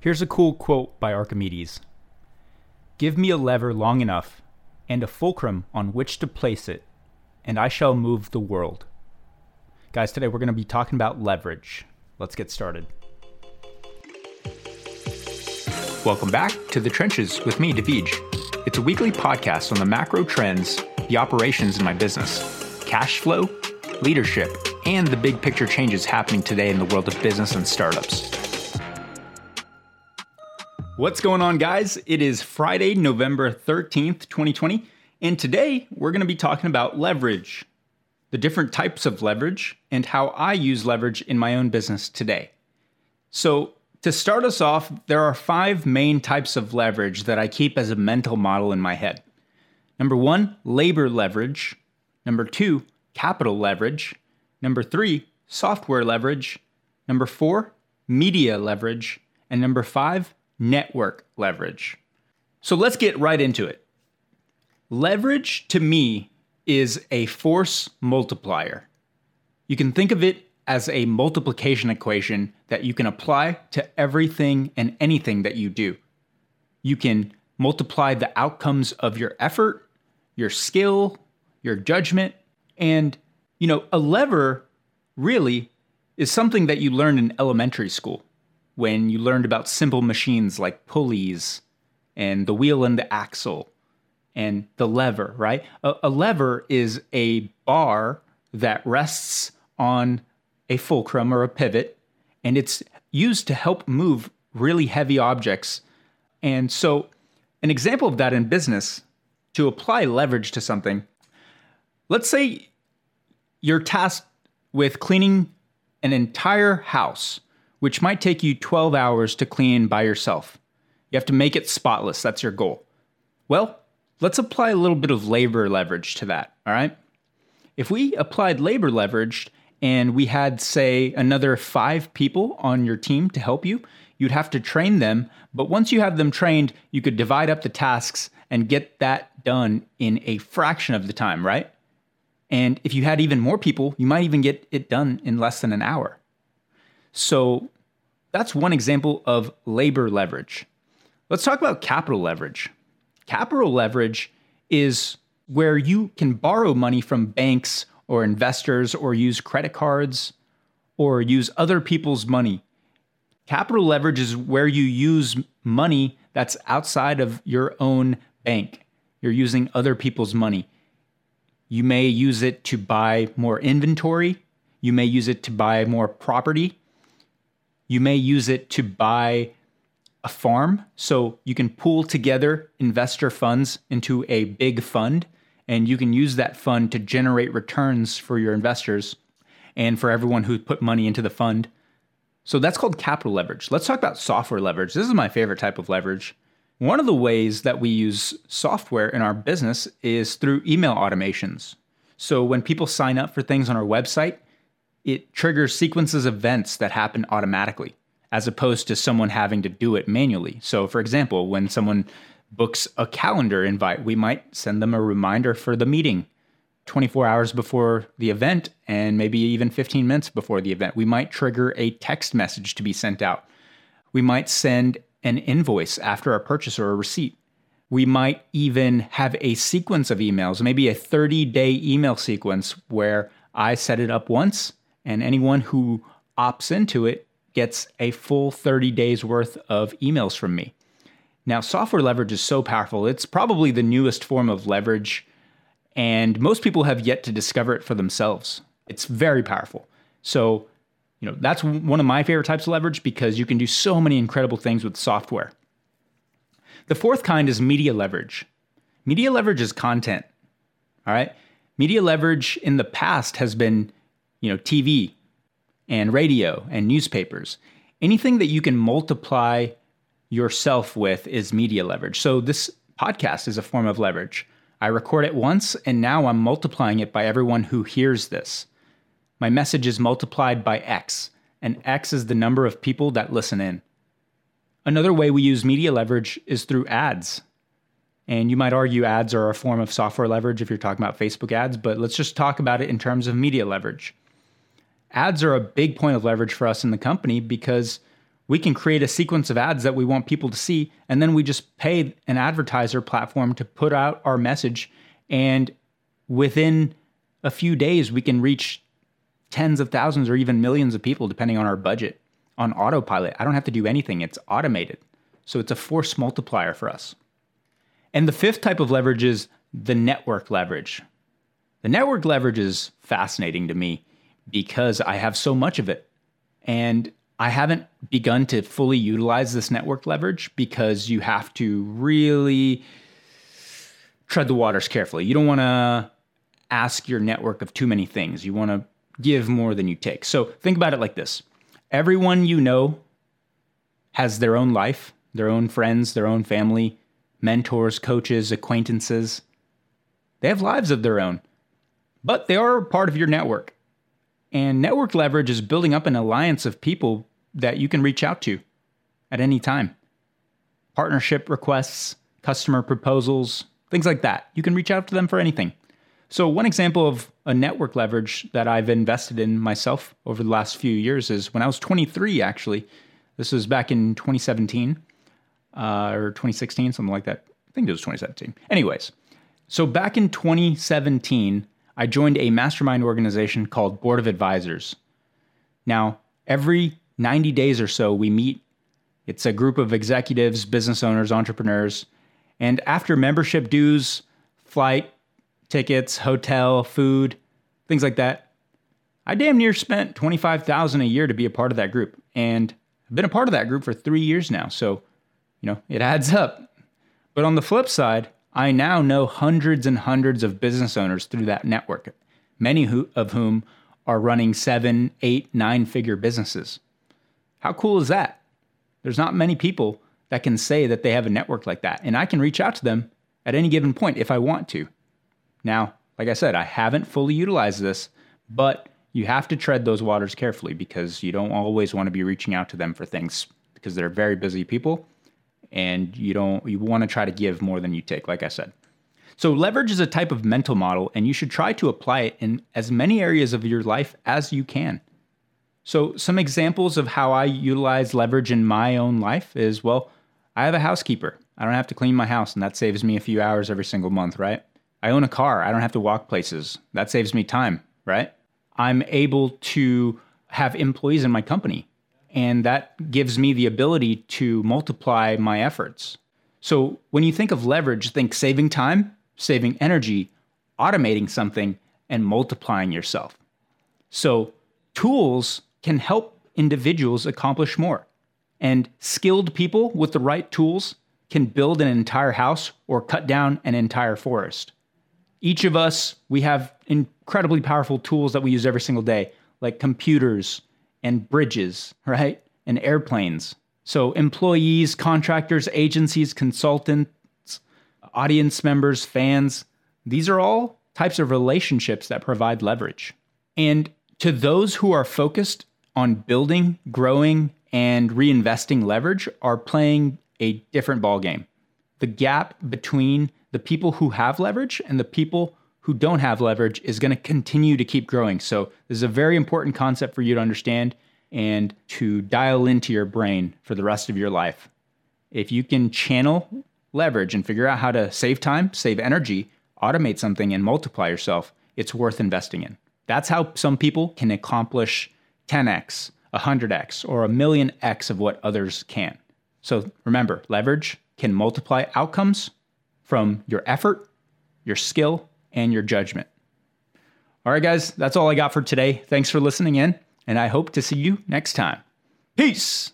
Here's a cool quote by Archimedes. "Give me a lever long enough and a fulcrum on which to place it, and I shall move the world." Guys, today we're going to be talking about leverage. Let's get started. Welcome back to The Trenches with me, Divij. It's a weekly podcast on the macro trends, the operations in my business, cash flow, leadership, and the big picture changes happening today in the world of business and startups. What's going on, guys? It is Friday, November 13th, 2020, and today we're going to be talking about leverage, the different types of leverage, and how I use leverage in my own business today. So to start us off, there are 5 main types of leverage that I keep as a mental model in my head. Number 1, labor leverage. Number 2, capital leverage. Number 3, software leverage. Number 4, media leverage. And number 5, network leverage. So let's get right into it. Leverage to me is a force multiplier. You can think of it as a multiplication equation that you can apply to everything and anything that you do. You can multiply the outcomes of your effort, your skill, your judgment, and a lever really is something that you learn in elementary school, when you learned about simple machines like pulleys and the wheel and the axle and the lever, right? A lever is a bar that rests on a fulcrum or a pivot, and it's used to help move really heavy objects. And so an example of that in business, to apply leverage to something, let's say you're tasked with cleaning an entire house, which might take you 12 hours to clean by yourself. You have to make it spotless. That's your goal. Well, let's apply a little bit of labor leverage to that, all right? If we applied labor leverage and we had, say, another 5 people on your team to help you, you'd have to train them. But once you have them trained, you could divide up the tasks and get that done in a fraction of the time, right? And if you had even more people, you might even get it done in less than an hour. So that's one example of labor leverage. Let's talk about capital leverage. Capital leverage is where you can borrow money from banks or investors or use credit cards or use other people's money. Capital leverage is where you use money that's outside of your own bank. You're using other people's money. You may use it to buy more inventory. You may use it to buy more property. You may use it to buy a farm. So you can pool together investor funds into a big fund, and you can use that fund to generate returns for your investors and for everyone who put money into the fund. So that's called capital leverage. Let's talk about software leverage. This is my favorite type of leverage. One of the ways that we use software in our business is through email automations. So when people sign up for things on our website, it triggers sequences of events that happen automatically, as opposed to someone having to do it manually. So for example, when someone books a calendar invite, we might send them a reminder for the meeting 24 hours before the event, and maybe even 15 minutes before the event. We might trigger a text message to be sent out. We might send an invoice after a purchase or a receipt. We might even have a sequence of emails, maybe a 30-day email sequence where I set it up once, and anyone who opts into it gets a full 30 days worth of emails from me. Now, software leverage is so powerful. It's probably the newest form of leverage, and most people have yet to discover it for themselves. It's very powerful. So, that's one of my favorite types of leverage because you can do so many incredible things with software. The 4th kind is media leverage. Media leverage is content, all right? Media leverage in the past has been TV and radio and newspapers. Anything that you can multiply yourself with is media leverage. So this podcast is a form of leverage. I record it once, and now I'm multiplying it by everyone who hears this. My message is multiplied by X, and X is the number of people that listen in. Another way we use media leverage is through ads. And you might argue ads are a form of software leverage if you're talking about Facebook ads, but let's just talk about it in terms of media leverage. Ads are a big point of leverage for us in the company because we can create a sequence of ads that we want people to see, and then we just pay an advertiser platform to put out our message. And within a few days, we can reach tens of thousands or even millions of people, depending on our budget, on autopilot. I don't have to do anything. It's automated. So it's a force multiplier for us. And the fifth type of leverage is the network leverage. The network leverage is fascinating to me because I have so much of it. And I haven't begun to fully utilize this network leverage because you have to really tread the waters carefully. You don't want to ask your network of too many things. You want to give more than you take. So think about it like this. Everyone you know has their own life, their own friends, their own family, mentors, coaches, acquaintances. They have lives of their own, but they are part of your network. And network leverage is building up an alliance of people that you can reach out to at any time. Partnership requests, customer proposals, things like that. You can reach out to them for anything. So one example of a network leverage that I've invested in myself over the last few years is when I was 23, actually. This was back in 2017 or 2016, something like that. I think it was 2017. Anyways, so back in 2017, I joined a mastermind organization called Board of Advisors. Now, every 90 days or so, we meet. It's a group of executives, business owners, entrepreneurs. And after membership dues, flight, tickets, hotel, food, things like that, I damn near spent $25,000 a year to be a part of that group. And I've been a part of that group for 3 years now. So, you know, it adds up. But on the flip side, I now know hundreds and hundreds of business owners through that network, many of whom are running 7, 8, 9-figure businesses. How cool is that? There's not many people that can say that they have a network like that, and I can reach out to them at any given point if I want to. Now, like I said, I haven't fully utilized this, but you have to tread those waters carefully because you don't always want to be reaching out to them for things because they're very busy people. And you want to try to give more than you take, like I said. So leverage is a type of mental model, and you should try to apply it in as many areas of your life as you can. So some examples of how I utilize leverage in my own life is, well, I have a housekeeper. I don't have to clean my house, and that saves me a few hours every single month, right? I own a car. I don't have to walk places. That saves me time, right? I'm able to have employees in my company. And that gives me the ability to multiply my efforts. So when you think of leverage, think saving time, saving energy, automating something, and multiplying yourself. So tools can help individuals accomplish more. And skilled people with the right tools can build an entire house or cut down an entire forest. Each of us, we have incredibly powerful tools that we use every single day, like computers, and bridges, right? And airplanes. So employees, contractors, agencies, consultants, audience members, fans, these are all types of relationships that provide leverage. And to those who are focused on building, growing, and reinvesting leverage are playing a different ballgame. The gap between the people who have leverage and the people who don't have leverage is going to continue to keep growing. So this is a very important concept for you to understand and to dial into your brain for the rest of your life. If you can channel leverage and figure out how to save time, save energy, automate something, and multiply yourself, it's worth investing in. That's how some people can accomplish 10x, 100x, or 1,000,000x of what others can. So remember, leverage can multiply outcomes from your effort, your skill, and your judgment. All right, guys, that's all I got for today. Thanks for listening in, and I hope to see you next time. Peace!